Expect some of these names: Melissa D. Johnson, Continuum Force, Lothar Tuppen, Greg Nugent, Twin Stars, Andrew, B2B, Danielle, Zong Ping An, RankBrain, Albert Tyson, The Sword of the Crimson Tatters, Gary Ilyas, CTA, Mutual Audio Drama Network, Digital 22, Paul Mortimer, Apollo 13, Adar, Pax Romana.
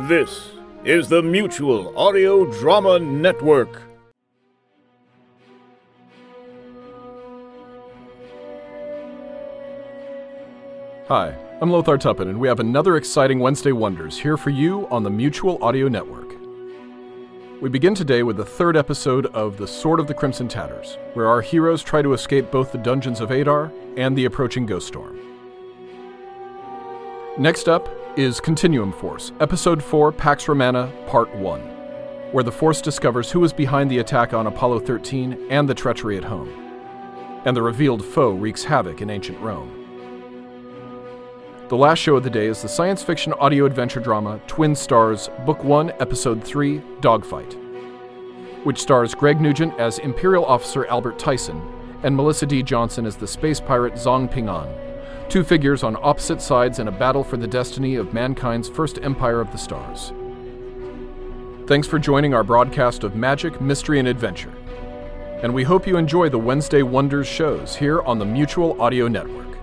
This is the Mutual Audio Drama Network. Hi, I'm Lothar Tuppen, and we have another exciting Wednesday Wonders here for you on the Mutual Audio Network. We begin today with the third episode of The Sword of the Crimson Tatters, where our heroes try to escape both the dungeons of Adar and the approaching ghost storm. Next up is Continuum Force, Episode 4, Pax Romana, Part 1, where the Force discovers who was behind the attack on Apollo 13 and the treachery at home, and the revealed foe wreaks havoc in ancient Rome. The last show of the day is the science fiction audio adventure drama Twin Stars, Book 1, Episode 3, Dogfight, which stars Greg Nugent as Imperial Officer Albert Tyson and Melissa D. Johnson as the space pirate Zong Ping An, two figures on opposite sides in a battle for the destiny of mankind's first empire of the stars. Thanks for joining our broadcast of magic, mystery, and adventure. And we hope you enjoy the Wednesday Wonders shows here on the Mutual Audio Network.